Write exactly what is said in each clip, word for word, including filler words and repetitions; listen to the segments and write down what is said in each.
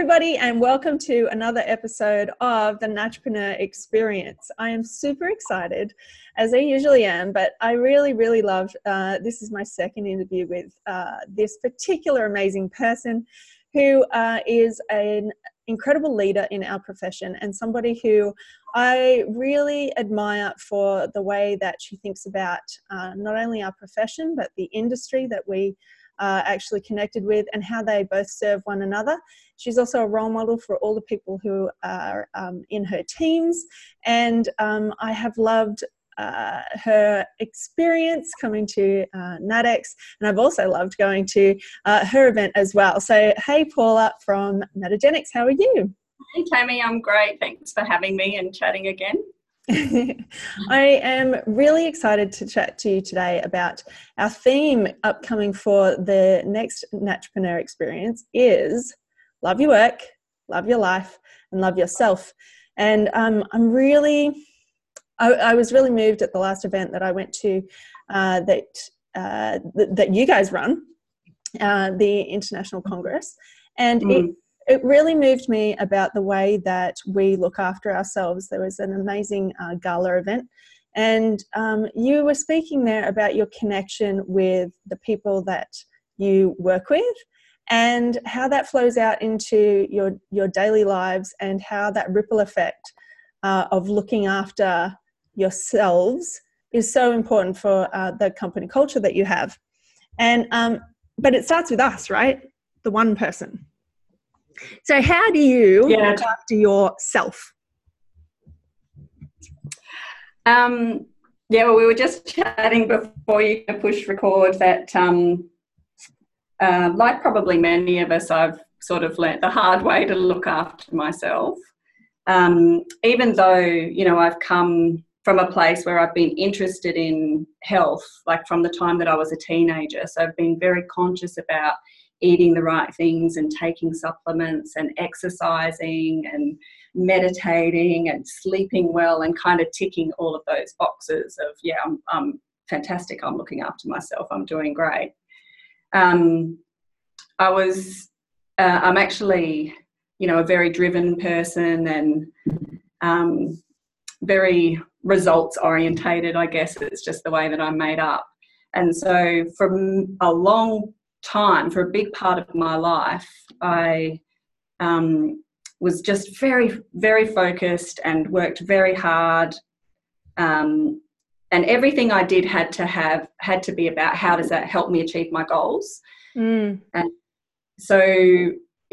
everybody, and welcome to another episode of the Natrepreneur Experience. I am super excited, as I usually am, but I really, really love, uh, this is my second interview with uh, this particular amazing person who uh, is an incredible leader in our profession and somebody who I really admire for the way that she thinks about uh, not only our profession, but the industry that we Uh, actually connected with and how they both serve one another. She's also a role model for all the people who are um, in her teams, and um, I have loved uh, her experience coming to uh, NADEX, and I've also loved going to uh, her event as well. So hey, Paula from Metagenics, how are you? Hey Tammy, I'm great. Thanks for having me and chatting again. I am really excited to chat to you today about our theme upcoming for the next Natrepreneur Experience is love your work, love your life, and love yourself. And um, I'm really, I, I was really moved at the last event that I went to uh, that, uh, th that you guys run, uh, the International Congress. And mm. it It really moved me about the way that we look after ourselves. There was an amazing uh, gala event, and um, you were speaking there about your connection with the people that you work with and how that flows out into your, your daily lives and how that ripple effect uh, of looking after yourselves is so important for uh, the company culture that you have. And, um, but it starts with us, right? The one person. So how do you yeah. look after yourself? Um, yeah, well, we were just chatting before you push record that, um, uh, like probably many of us, I've sort of learnt the hard way to look after myself. Um, even though, you know, I've come from a place where I've been interested in health, like from the time that I was a teenager. So I've been very conscious about eating the right things and taking supplements and exercising and meditating and sleeping well and kind of ticking all of those boxes of, yeah, I'm, I'm fantastic, I'm looking after myself, I'm doing great. Um, I was, uh, I'm actually, you know, a very driven person and um, very results orientated, I guess. It's just the way that I'm made up. And so from a long time, for a big part of my life, I um, was just very, very focused and worked very hard, um, and everything I did had to have had to be about how does that help me achieve my goals. Mm. And so,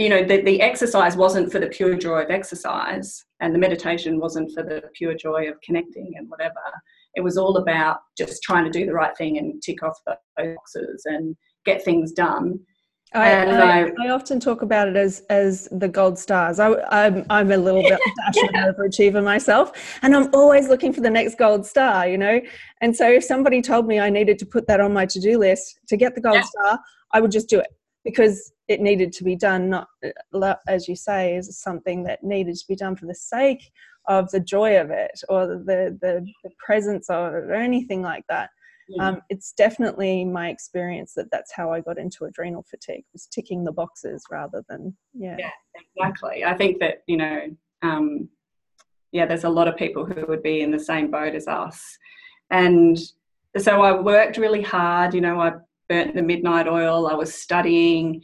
you know, the, the exercise wasn't for the pure joy of exercise, and the meditation wasn't for the pure joy of connecting and whatever. It was all about just trying to do the right thing and tick off those boxes and get things done. I, and I, I, I often talk about it as as the gold stars. I, I'm, I'm a little bit an yeah. overachiever myself, and I'm always looking for the next gold star, you know. And so if somebody told me I needed to put that on my to-do list to get the gold yeah. star, I would just do it because it needed to be done, not, as you say, is something that needed to be done for the sake of the joy of it or the, the, the presence of it or anything like that. Um, it's definitely my experience that that's how I got into adrenal fatigue, was ticking the boxes rather than, yeah. Yeah, exactly. I think that, you know, um, yeah, there's a lot of people who would be in the same boat as us. And so I worked really hard, you know, I burnt the midnight oil, I was studying,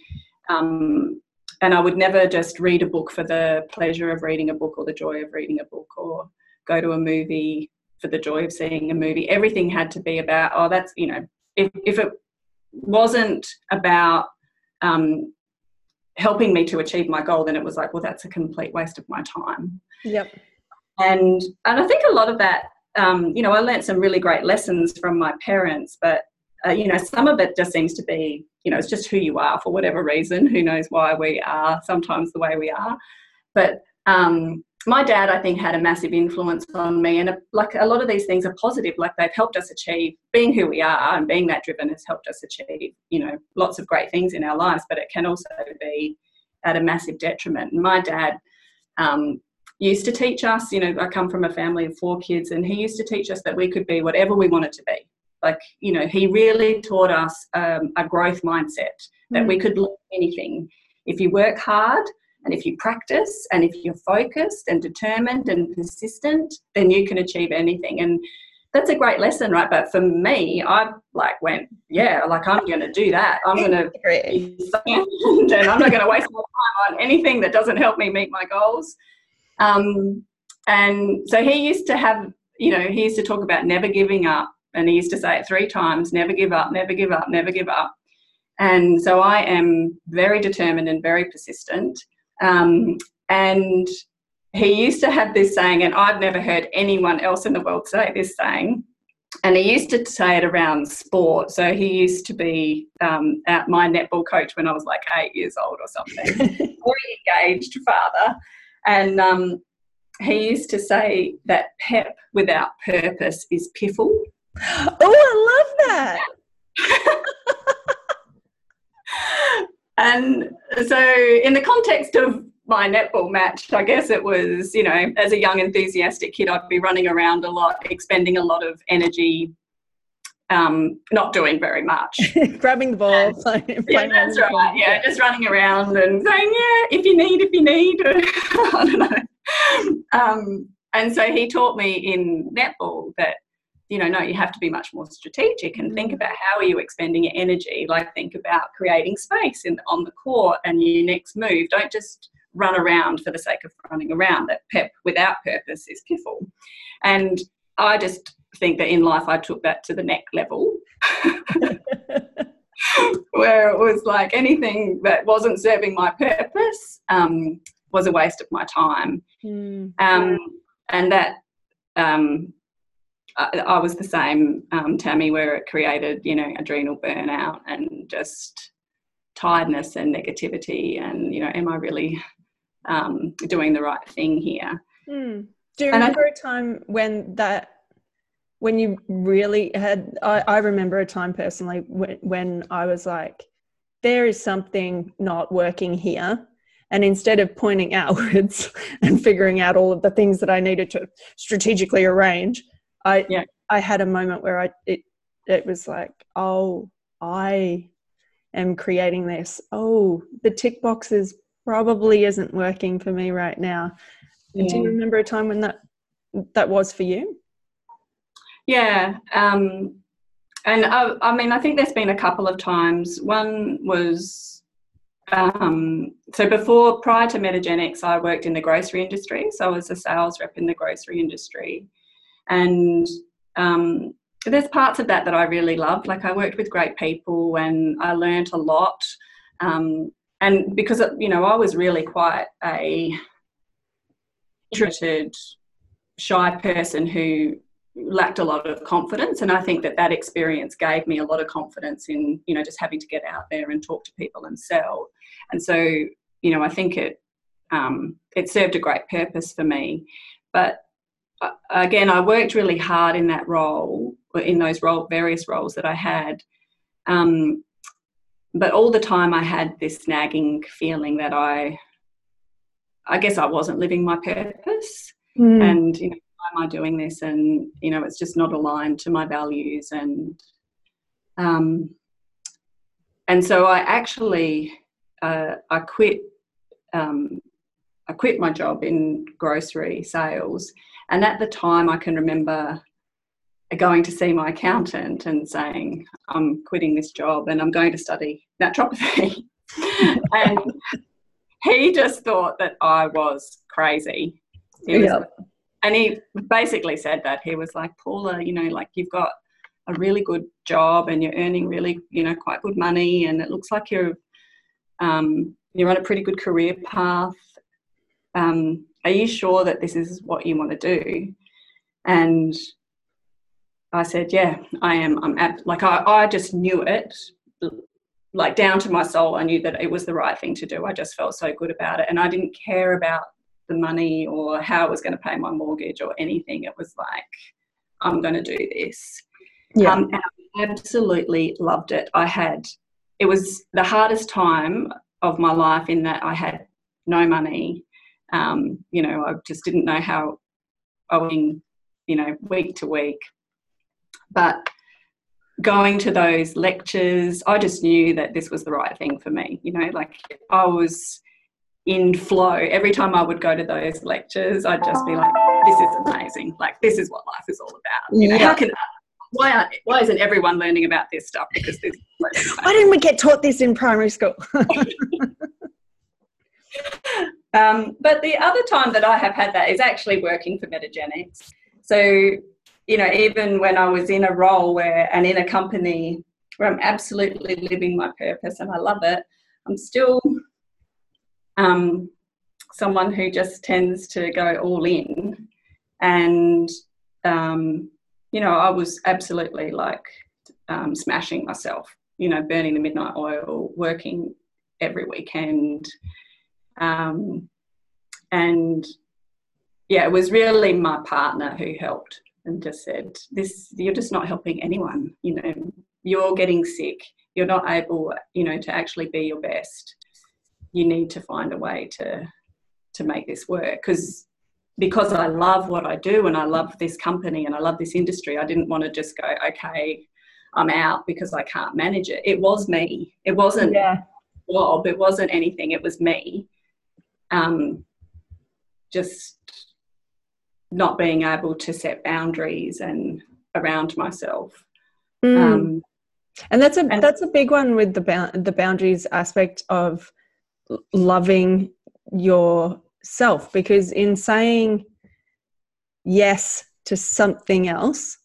um, and I would never just read a book for the pleasure of reading a book or the joy of reading a book or go to a movie for the joy of seeing a movie. Everything had to be about, oh, that's, you know, if, if it wasn't about um, helping me to achieve my goal, then it was like, well, that's a complete waste of my time. Yep. And, and I think a lot of that, um, you know, I learned some really great lessons from my parents, but, uh, you know, some of it just seems to be, you know, it's just who you are for whatever reason. Who knows why we are sometimes the way we are. But, um, my dad, I think, had a massive influence on me, and a, like a lot of these things are positive. Like they've helped us achieve being who we are, and being that driven has helped us achieve, you know, lots of great things in our lives. But it can also be at a massive detriment. And my dad um, used to teach us, you know, I come from a family of four kids, and he used to teach us that we could be whatever we wanted to be. Like, you know, he really taught us um, a growth mindset, that mm-hmm. we could learn anything if you work hard. And if you practice and if you're focused and determined and persistent, then you can achieve anything. And that's a great lesson, right? But for me, I like went, yeah, like I'm going to do that. I'm going to be sound and I'm not going to waste my time on anything that doesn't help me meet my goals. Um, and so he used to have, you know, he used to talk about never giving up. And he used to say it three times, never give up, never give up, never give up. And so I am very determined and very persistent. Um, and he used to have this saying, and I've never heard anyone else in the world say this saying, and he used to say it around sport. So he used to be um, at my netball coach when I was like eight years old or something, very engaged father. And um, he used to say that pep without purpose is piffle. Oh, I love that. And so in the context of my netball match, I guess it was, you know, as a young enthusiastic kid, I'd be running around a lot, expending a lot of energy, um, not doing very much. Grabbing the ball. And, playing, yeah, that's right. Ball. Yeah, yeah, just running around and saying, yeah, if you need, if you need. I don't know. Um, and so he taught me in netball that, you know, no, you have to be much more strategic and think about how are you expending your energy. Like think about creating space in on the court and your next move. Don't just run around for the sake of running around. That pep without purpose is piffle. And I just think that in life I took that to the next level where it was like anything that wasn't serving my purpose um, was a waste of my time. Mm. Um, and that... Um, I was the same, um, Tammy, where it created, you know, adrenal burnout and just tiredness and negativity and, you know, am I really um, doing the right thing here? Mm. Do you and remember I, a time when that, when you really had, I, I remember a time personally when, when I was like, there is something not working here. And instead of pointing outwards and figuring out all of the things that I needed to strategically arrange, I yeah. I had a moment where I it it was like, oh, I am creating this. Oh, the tick boxes probably isn't working for me right now. Yeah. Do you remember a time when that that was for you? Yeah, um, and I, I mean, I think there's been a couple of times. One was um, so before prior to Metagenics, I worked in the grocery industry. So I was a sales rep in the grocery industry. And um, there's parts of that that I really loved. Like I worked with great people and I learned a lot. Um, and because, you know, I was really quite a introverted, shy person who lacked a lot of confidence. And I think that that experience gave me a lot of confidence in, you know, just having to get out there and talk to people and sell. And so, you know, I think it um, it served a great purpose for me. But again, I worked really hard in that role, in those role, various roles that I had. Um, but all the time I had this nagging feeling that I, I guess I wasn't living my purpose. Mm. And, you know, why am I doing this? And, you know, it's just not aligned to my values. And, um, and so I actually, uh, I quit, um, I quit my job in grocery sales. And at the time, I can remember going to see my accountant and saying, I'm quitting this job and I'm going to study naturopathy. And he just thought that I was crazy. He was, yeah. And he basically said that. He was like, Paula, you know, like you've got a really good job and you're earning really, you know, quite good money and it looks like you're um, you're on a pretty good career path. Um, are you sure that this is what you want to do? And I said, yeah, I am. I'm at, like, I, I just knew it, like down to my soul. I knew that it was the right thing to do. I just felt so good about it. And I didn't care about the money or how it was going to pay my mortgage or anything. It was like, I'm going to do this. Yeah. Um, and I absolutely loved it. I had, it was the hardest time of my life in that I had no money. Um, you know, I just didn't know how I was, you know, week to week. But going to those lectures, I just knew that this was the right thing for me. You know, like I was in flow. Every time I would go to those lectures, I'd just be like, this is amazing. Like, this is what life is all about. You know, yeah. how can why aren't why isn't everyone learning about this stuff? Because this is why didn't we get taught this in primary school? Um, but the other time that I have had that is actually working for Metagenics. So, you know, even when I was in a role where and in a company where I'm absolutely living my purpose and I love it, I'm still um, someone who just tends to go all in. And, um, you know, I was absolutely like um, smashing myself, you know, burning the midnight oil, working every weekend. Um, and yeah, it was really my partner who helped and just said, this, you're just not helping anyone, you know, you're getting sick. You're not able, you know, to actually be your best. You need to find a way to, to make this work. Cause, because I love what I do and I love this company and I love this industry, I didn't want to just go, okay, I'm out because I can't manage it. It was me. It wasn't yeah. a job. It wasn't anything. It was me. Um, just not being able to set boundaries and around myself. Mm. Um, and that's a and that's a big one with the ba- the boundaries aspect of loving yourself, because in saying yes to something else,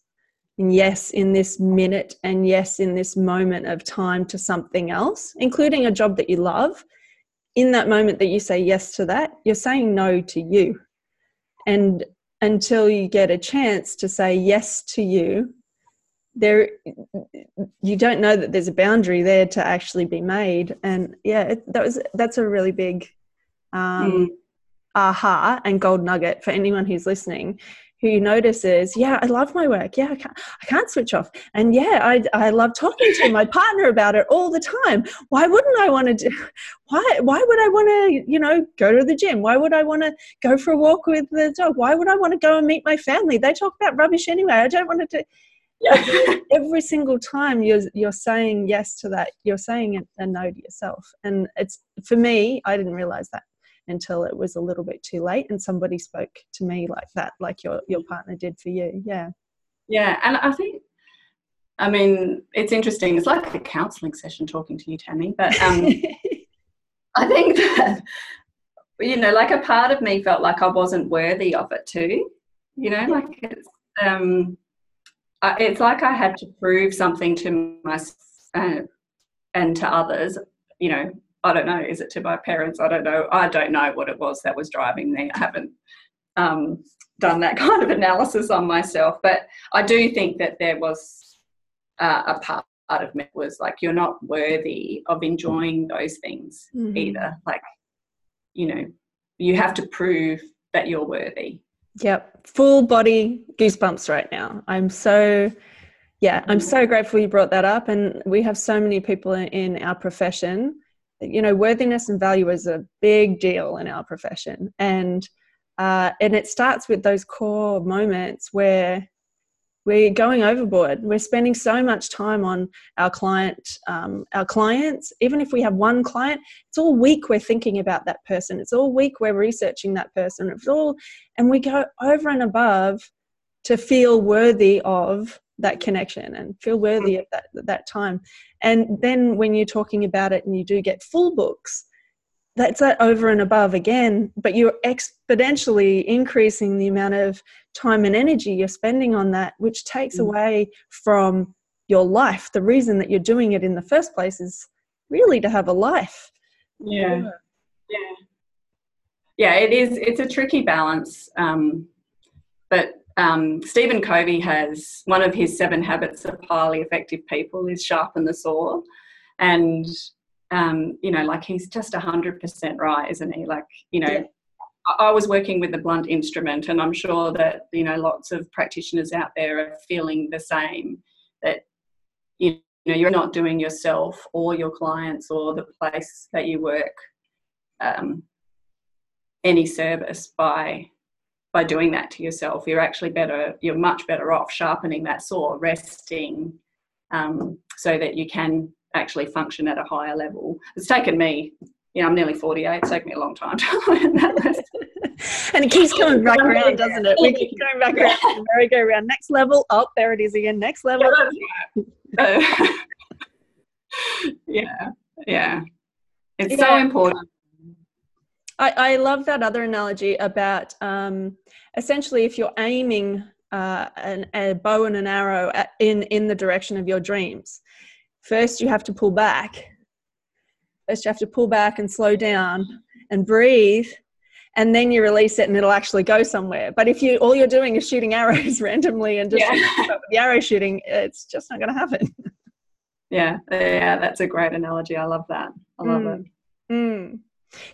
and yes in this minute and yes in this moment of time to something else, including a job that you love, in that moment that you say yes to that, you're saying no to you. And until you get a chance to say yes to you, there you don't know that there's a boundary there to actually be made. And yeah, it, that was that's a really big um mm. aha and gold nugget for anyone who's listening who notices, yeah, I love my work, yeah, I can't, I can't switch off, and yeah, I, I love talking to my partner about it all the time. Why wouldn't I want to do, why, why would I want to, you know, go to the gym? Why would I want to go for a walk with the dog? Why would I want to go and meet my family? They talk about rubbish anyway. I don't want to do, yeah. Every single time you're you're saying yes to that, you're saying a, a no to yourself. And it's, for me, I didn't realize that until it was a little bit too late and somebody spoke to me like that, like your your partner did for you. Yeah. Yeah. And I think, I mean, it's interesting. It's like a counselling session talking to you, Tammy. But um, I think that, you know, like a part of me felt like I wasn't worthy of it too. You know, like it's, um, it's like I had to prove something to myself and, and to others, you know, I don't know, is it to my parents? I don't know. I don't know what it was that was driving me. I haven't um, done that kind of analysis on myself. But I do think that there was uh, a part of me was like, you're not worthy of enjoying those things mm-hmm. either. Like, you know, you have to prove that you're worthy. Yep. Full body goosebumps right now. I'm so... Yeah, I'm so grateful you brought that up. And we have so many people in our profession. You know, worthiness and value is a big deal in our profession. And uh, and it starts with those core moments where we're going overboard. We're spending so much time on our client, um, our clients. Even if we have one client, it's all week we're thinking about that person. It's all week we're researching that person. It's all, and we go over and above to feel worthy of that connection and feel worthy of that that time. And then when you're talking about it and you do get full books, that's that over and above again, but you're exponentially increasing the amount of time and energy you're spending on that, which takes away from your life. The reason that you're doing it in the first place is really to have a life. Yeah. Yeah. Yeah, yeah it is. It's a tricky balance. Um, but Um, Stephen Covey has one of his seven habits of highly effective people is sharpen the saw. And, um, you know, like he's just one hundred percent right, isn't he? Like, you know, yeah. I-, I was working with the blunt instrument, and I'm sure that, you know, lots of practitioners out there are feeling the same, that, you know, you're not doing yourself or your clients or the place that you work um, any service by... by doing that to yourself. You're actually better, you're much better off sharpening that saw, resting, um, so that you can actually function at a higher level. It's taken me you know, I'm nearly forty-eight. It's taken me a long time to learn that lesson. And it keeps coming back around, doesn't it? We keep going back around the merry-go-round. Next level. Oh, there it is again. Next level. Yeah. yeah. yeah. It's yeah. so important. I, I love that other analogy about um, essentially if you're aiming uh, an, a bow and an arrow at, in, in the direction of your dreams, first you have to pull back. First you have to pull back and slow down and breathe, and then you release it and it'll actually go somewhere. But if you all you're doing is shooting arrows randomly and just yeah. the arrow shooting, it's just not going to happen. Yeah, yeah, that's a great analogy. I love that. I love mm. it. Mm.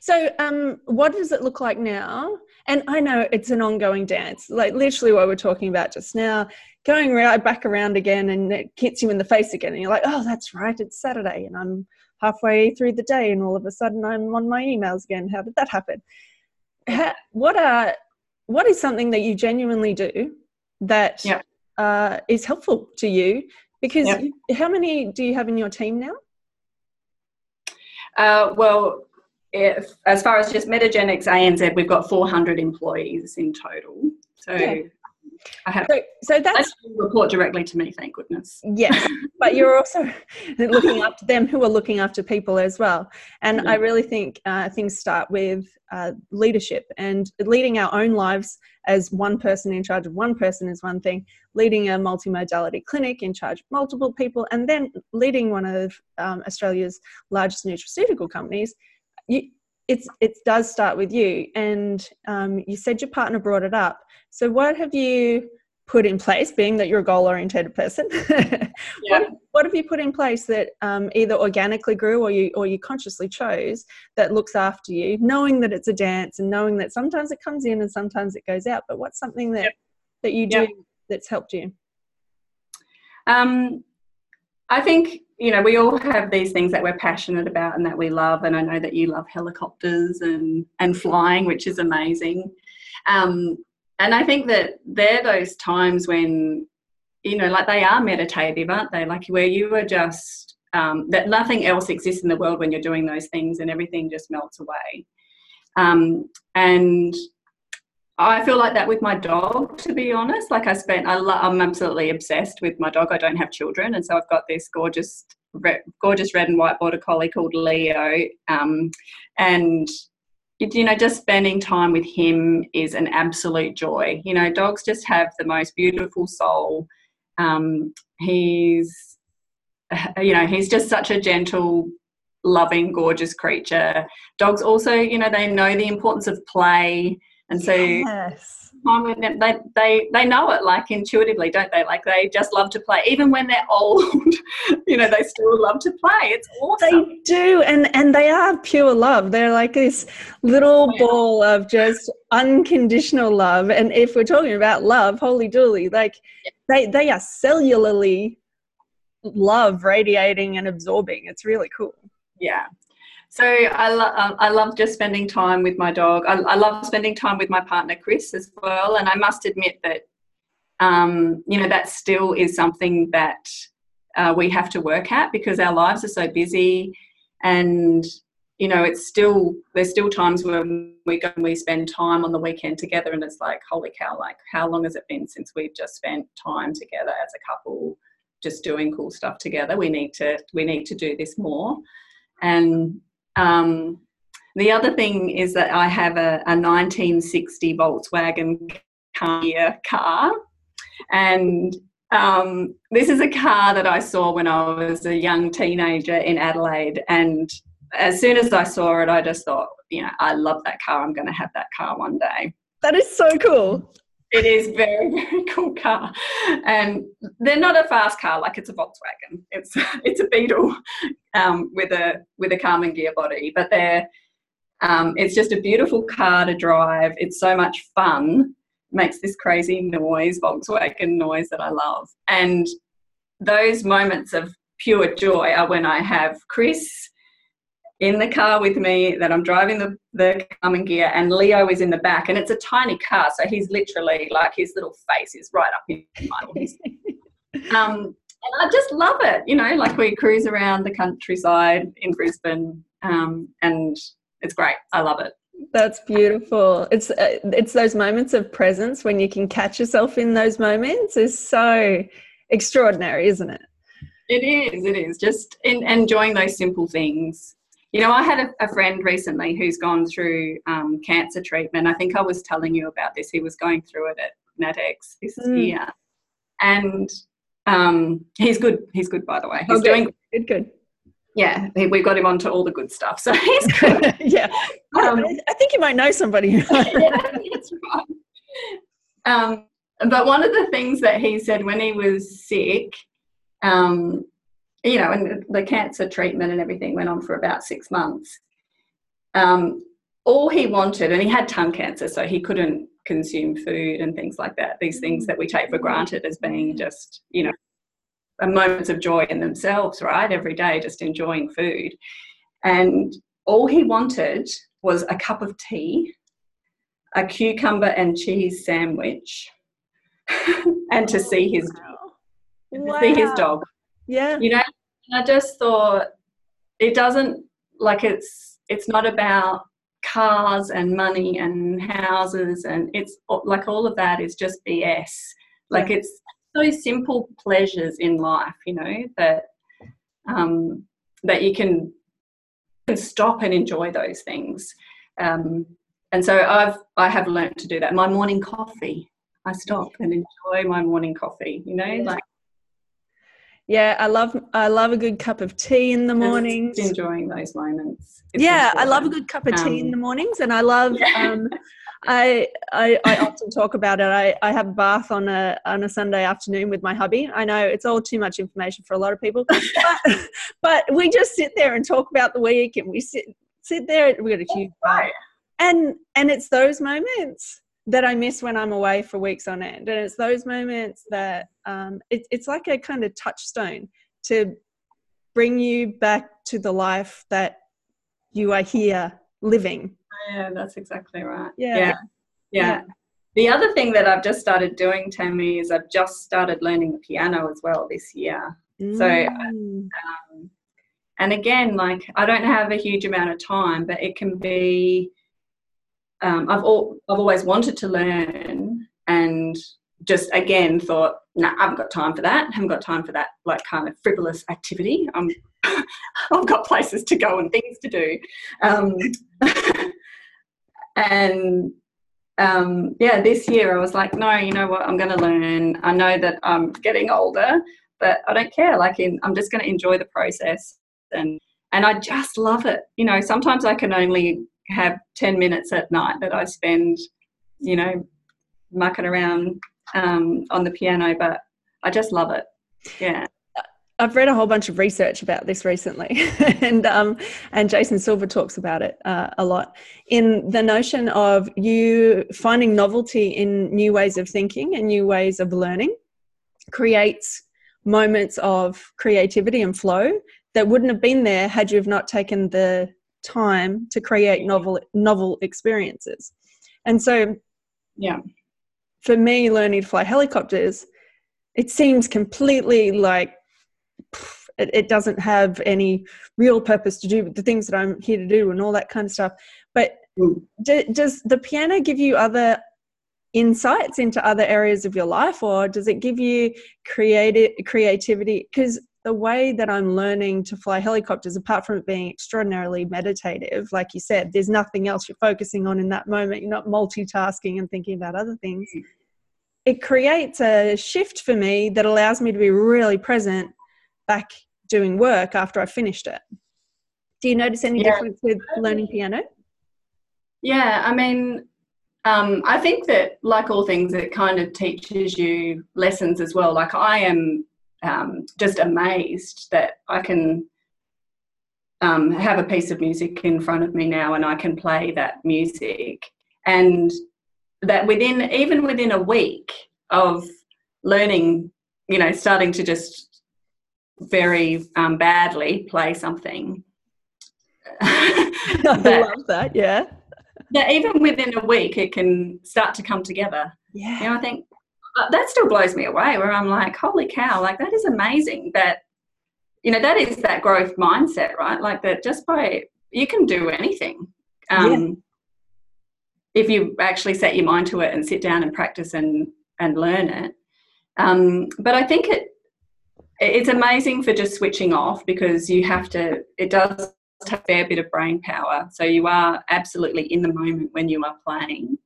So um, what does it look like now? And I know it's an ongoing dance, like literally what we're talking about just now, going right back around again, and it hits you in the face again. And you're like, oh, that's right, it's Saturday and I'm halfway through the day and all of a sudden I'm on my emails again. How did that happen? How, what are, what is something that you genuinely do that yeah. uh, is helpful to you? Because yeah. how many do you have in your team now? Uh, well, if, as far as just Metagenics A N Z, we've got four hundred employees in total. So yeah. I have so, so that's they don't report directly to me, thank goodness. Yes, but you're also looking after them, who are looking after people as well. And yeah. I really think uh, things start with uh, leadership, and leading our own lives as one person in charge of one person is one thing. Leading a multimodality clinic in charge of multiple people, and then leading one of um, Australia's largest nutraceutical companies. You, it's it does start with you, and um, you said your partner brought it up. So what have you put in place, being that you're a goal-oriented person? yeah. what, what have you put in place that um, either organically grew or you or you consciously chose that looks after you, knowing that it's a dance and knowing that sometimes it comes in and sometimes it goes out? But what's something that yep. that you do yep. that's helped you? Um, I think, you know, we all have these things that we're passionate about and that we love, and I know that you love helicopters and, and flying, which is amazing. Um, and I think that they're those times when, you know, like they are meditative, aren't they? Like where you are just, um, that nothing else exists in the world when you're doing those things, and everything just melts away. Um, and I feel like that with my dog, to be honest. Like I spent, I lo- I'm absolutely obsessed with my dog. I don't have children, and so I've got this gorgeous, re- gorgeous red and white border collie called Leo. Um, and you know, just spending time with him is an absolute joy. You know, dogs just have the most beautiful soul. Um, he's, you know, he's just such a gentle, loving, gorgeous creature. Dogs also, you know, they know the importance of play. And so yes. time with them, they, they, they know it, like, intuitively, don't they? Like, they just love to play. Even when they're old, you know, they still love to play. It's awesome. They do, and, and they are pure love. They're like this little yeah. ball of just unconditional love. And if we're talking about love, holy dooly, like yeah. they, they are cellularly love radiating and absorbing. It's really cool. Yeah. So I, lo- I love just spending time with my dog. I, I love spending time with my partner, Chris, as well. And I must admit that, um, you know, that still is something that uh, we have to work at, because our lives are so busy. And, you know, it's still, there's still times when we go and we spend time on the weekend together, and it's like, holy cow, like how long has it been since we've just spent time together as a couple, just doing cool stuff together? We need to, we need to do this more. And Um, the other thing is that I have a, a nineteen sixty Volkswagen Karmann Ghia car, and um, this is a car that I saw when I was a young teenager in Adelaide, and as soon as I saw it, I just thought, you know, I love that car. I'm going to have that car one day. That is so cool. It is a very, very cool car. And they're not a fast car, like it's a Volkswagen. It's it's a Beetle um, with a with a Karmann Ghia body. But they're um, it's just a beautiful car to drive. It's so much fun. It makes this crazy noise, Volkswagen noise, that I love. And those moments of pure joy are when I have Chris in the car with me, that I'm driving the, the Karmann Ghia, and Leo is in the back, and it's a tiny car, so he's literally, like, his little face is right up in my um, and I just love it, you know, like we cruise around the countryside in Brisbane um, and it's great. I love it. That's beautiful. It's uh, it's those moments of presence when you can catch yourself in those moments is so extraordinary, isn't it? It is. It is. Just in, enjoying those simple things. You know, I had a, a friend recently who's gone through um, cancer treatment. I think I was telling you about this. He was going through it at NADEX this mm. year, and um, he's good. He's good, by the way. He's okay. doing good. Good. Yeah, we got him onto all the good stuff, so he's good. yeah, um, I think you might know somebody. yeah, that's right. Um, but one of the things that he said when he was sick, um, you know, and the cancer treatment and everything went on for about six months. Um, all he wanted, and he had tongue cancer, so he couldn't consume food and things like that. These things that we take for granted as being just, you know, moments of joy in themselves, right? Every day, just enjoying food. And all he wanted was a cup of tea, a cucumber and cheese sandwich, and to see his dog. Wow. To see his dog. Yeah. You know, I just thought it doesn't, like, it's it's not about cars and money and houses, and it's like all of that is just B S. Like, yeah. it's those simple pleasures in life, you know, that um, that you can, can stop and enjoy those things. Um, and so I've I have learnt to do that. My morning coffee, I stop and enjoy my morning coffee. You know, yeah. like yeah, I love I love a good cup of tea in the mornings. Enjoying those moments. It's yeah, important. I love a good cup of tea um, in the mornings, and I love. Yeah. Um, I, I I often talk about it. I, I have a bath on a on a Sunday afternoon with my hubby. I know it's all too much information for a lot of people, but, but we just sit there and talk about the week, and we sit sit there. We got a huge bath, and and it's those moments that I miss when I'm away for weeks on end, and it's those moments that um it, it's like a kind of touchstone to bring you back to the life that you are here living. Yeah, that's exactly right. Yeah. Yeah. yeah. yeah. The other thing that I've just started doing, Tammy, is I've just started learning the piano as well this year. Mm. So, um, and again, like, I don't have a huge amount of time, but it can be, um, I've, all, I've always wanted to learn, and just again thought, no, nah, I haven't got time for that. I haven't got time for that, like, kind of frivolous activity. I'm, I've got places to go and things to do. Um, and um yeah this year I was like, no, you know what, I'm gonna learn. I know that I'm getting older, but I don't care. Like, in, I'm just gonna enjoy the process, and and I just love it. You know, sometimes I can only have ten minutes at night that I spend, you know, mucking around um on the piano, but I just love it. Yeah, I've read a whole bunch of research about this recently, and um, and Jason Silver talks about it uh, a lot, in the notion of you finding novelty in new ways of thinking and new ways of learning creates moments of creativity and flow that wouldn't have been there had you have not taken the time to create novel novel experiences. And so, yeah, for me, learning to fly helicopters, it seems completely like It, it doesn't have any real purpose to do with the things that I'm here to do and all that kind of stuff. But do, does the piano give you other insights into other areas of your life, or does it give you creative creativity? Because the way that I'm learning to fly helicopters, apart from it being extraordinarily meditative, like you said, there's nothing else you're focusing on in that moment. You're not multitasking and thinking about other things. It creates a shift for me that allows me to be really present back doing work after I finished it. Do you notice any yeah. difference with learning piano? Yeah, I mean, um, I think that, like all things, it kind of teaches you lessons as well. Like, I am um, just amazed that I can um, have a piece of music in front of me now, and I can play that music, and that within, even within a week of learning, you know, starting to just very um, badly play something. that, I love that, yeah. That even within a week it can start to come together. Yeah. You know, I think uh, that still blows me away, where I'm like, holy cow, like, that is amazing. That, you know, that is that growth mindset, right? Like, that just by you can do anything. Um, yeah. If you actually set your mind to it and sit down and practice and, and learn it. Um, but I think it it's amazing for just switching off, because you have to, it does take a fair bit of brain power. So you are absolutely in the moment when you are playing.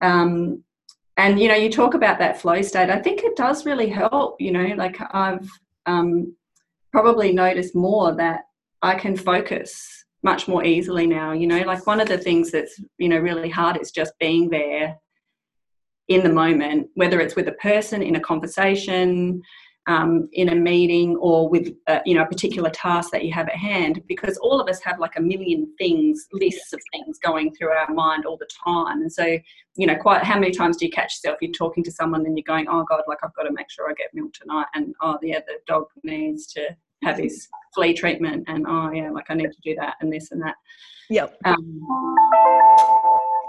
Um, and, you know, you talk about that flow state. I think it does really help, you know, like I've um, probably noticed more that I can focus much more easily now, you know, like one of the things that's, you know, really hard is just being there in the moment, whether it's with a person, in a conversation, um, in a meeting, or with, a, you know, a particular task that you have at hand, because all of us have like a million things, lists of things going through our mind all the time. And so, you know, quite how many times do you catch yourself, you're talking to someone and you're going, oh God, like I've got to make sure I get milk tonight, and oh yeah, the dog needs to have his flea treatment, and oh yeah, like I need to do that and this and that. Yep. Um,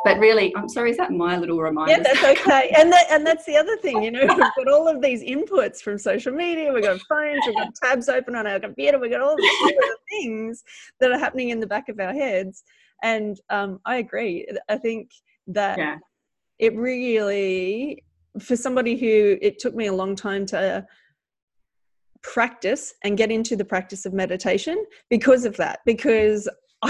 but really, I'm sorry, is that my little reminder? Yeah, that's okay. And that, and that's the other thing, you know, we've got all of these inputs from social media, we've got phones, we've got tabs open on our computer, we've got all these other things that are happening in the back of our heads. And um, I agree. I think that yeah. it really, for somebody who, it took me a long time to practice and get into the practice of meditation because of that, because I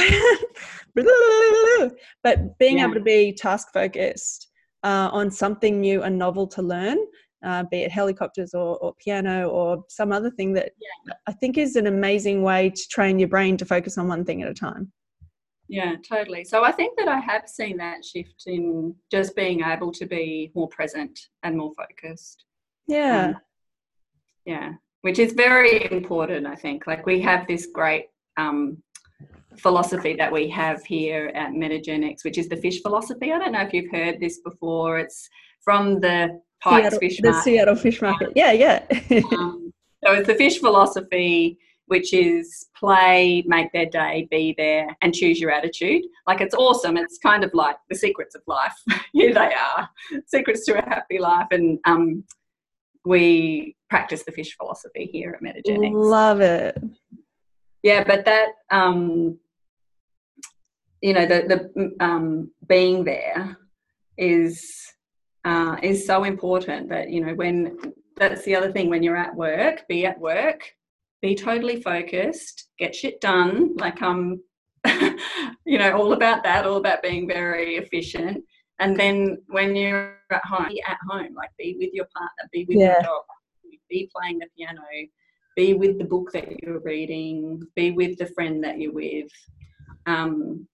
but being yeah. able to be task focused uh, on something new and novel to learn, uh, be it helicopters or, or piano or some other thing that yeah. I think is an amazing way to train your brain to focus on one thing at a time. Yeah, totally. So I think that I have seen that shift in just being able to be more present and more focused. Yeah. Um, yeah. Which is very important, I think. Like we have this great um, philosophy that we have here at Metagenics, which is the fish philosophy. I don't know if you've heard this before. It's from the Pike's Seattle, Fish Market. The Seattle Fish Market. Yeah, yeah. um, so it's the fish philosophy, which is play, make their day, be there, and choose your attitude. Like it's awesome. It's kind of like the secrets of life. Here they are, secrets to a happy life. And um, we practice the fish philosophy here at Metagenics. Love it. Yeah, but that, um, you know, the, the um, being there is uh, is so important that, you know, when, that's the other thing, when you're at work, be at work, be totally focused, get shit done. Like I'm, you know, all about that, all about being very efficient. And then when you're at home, be at home, like be with your partner, be with yeah. your dog. Be playing the piano, be with the book that you're reading, be with the friend that you're with. Um,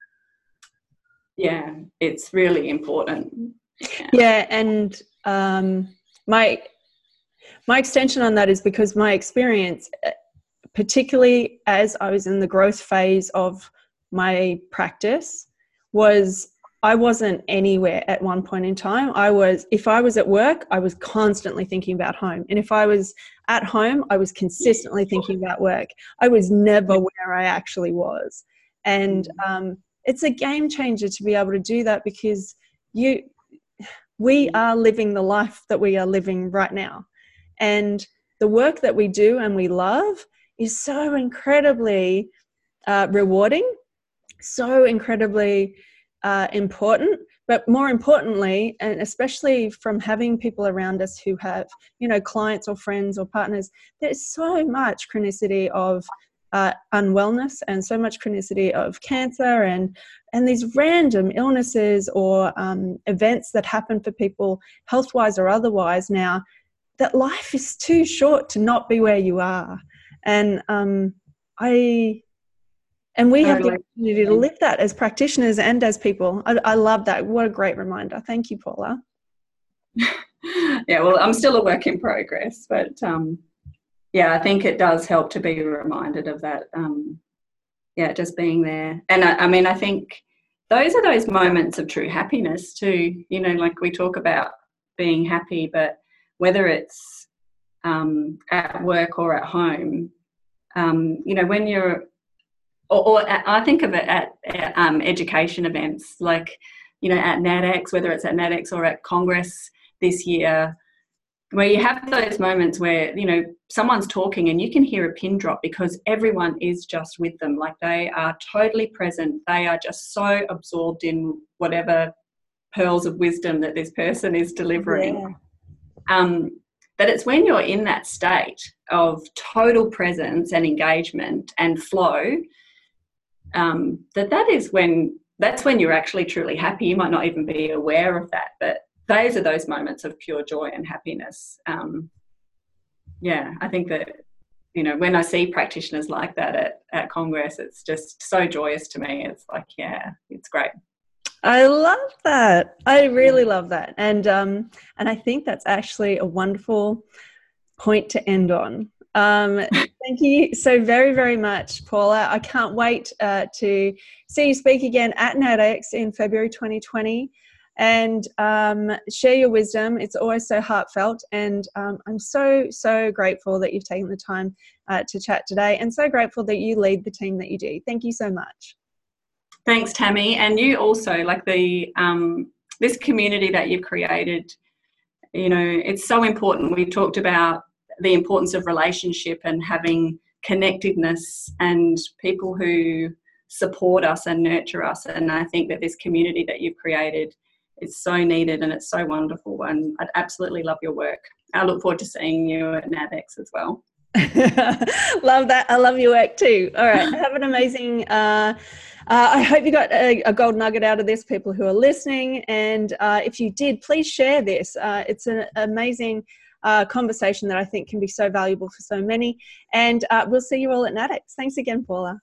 yeah, it's really important. Yeah, yeah and um, my my extension on that is because my experience, particularly as I was in the growth phase of my practice, was I wasn't anywhere at one point in time. I was, if I was at work, I was constantly thinking about home. And if I was at home, I was consistently thinking about work. I was never where I actually was. And um, it's a game changer to be able to do that, because you, we are living the life that we are living right now. And the work that we do and we love is so incredibly uh, rewarding, so incredibly Uh, important, but more importantly, and especially from having people around us who have, you know, clients or friends or partners, there's so much chronicity of uh, unwellness and so much chronicity of cancer and and these random illnesses or um, events that happen for people health-wise or otherwise now, that life is too short to not be where you are. And um, I... And we have the opportunity to live that as practitioners and as people. I, I love that. What a great reminder. Thank you, Paula. Yeah, well, I'm still a work in progress, but um, yeah, I think it does help to be reminded of that. Um, yeah, just being there. And I, I mean, I think those are those moments of true happiness too. You know, like we talk about being happy, but whether it's um, at work or at home, um, you know, when you're, Or, or I think of it at, at um, education events, like, you know, at NADEX, whether it's at NADEX or at Congress this year, where you have those moments where, you know, someone's talking and you can hear a pin drop because everyone is just with them. Like, they are totally present. They are just so absorbed in whatever pearls of wisdom that this person is delivering. Yeah. Um, but it's when you're in that state of total presence and engagement and flow, um, that that is when, that's when you're actually truly happy. You might not even be aware of that, but those are those moments of pure joy and happiness. Um, yeah, I think that, you know, when I see practitioners like that at, at Congress, it's just so joyous to me. It's like, yeah, it's great. I love that. I really love that. And, um, and I think that's actually a wonderful point to end on. Um, thank you so very, very much, Paula. I can't wait uh, to see you speak again at NADEX in February twenty twenty. And um, share your wisdom. It's always so heartfelt. And um, I'm so, so grateful that you've taken the time uh, to chat today, and so grateful that you lead the team that you do. Thank you so much. Thanks, Tammy. And you also, like the um, this community that you've created, you know, it's so important. We talked about the importance of relationship and having connectedness and people who support us and nurture us. And I think that this community that you've created, it's so needed and it's so wonderful, and I'd absolutely love your work. I look forward to seeing you at NADEX as well. Love that. I love your work too. All right. Have an amazing, uh, uh, I hope you got a, a gold nugget out of this, people who are listening. And uh, if you did, please share this. Uh, it's an amazing uh, conversation that I think can be so valuable for so many. And uh, we'll see you all at NADEX. Thanks again, Paula.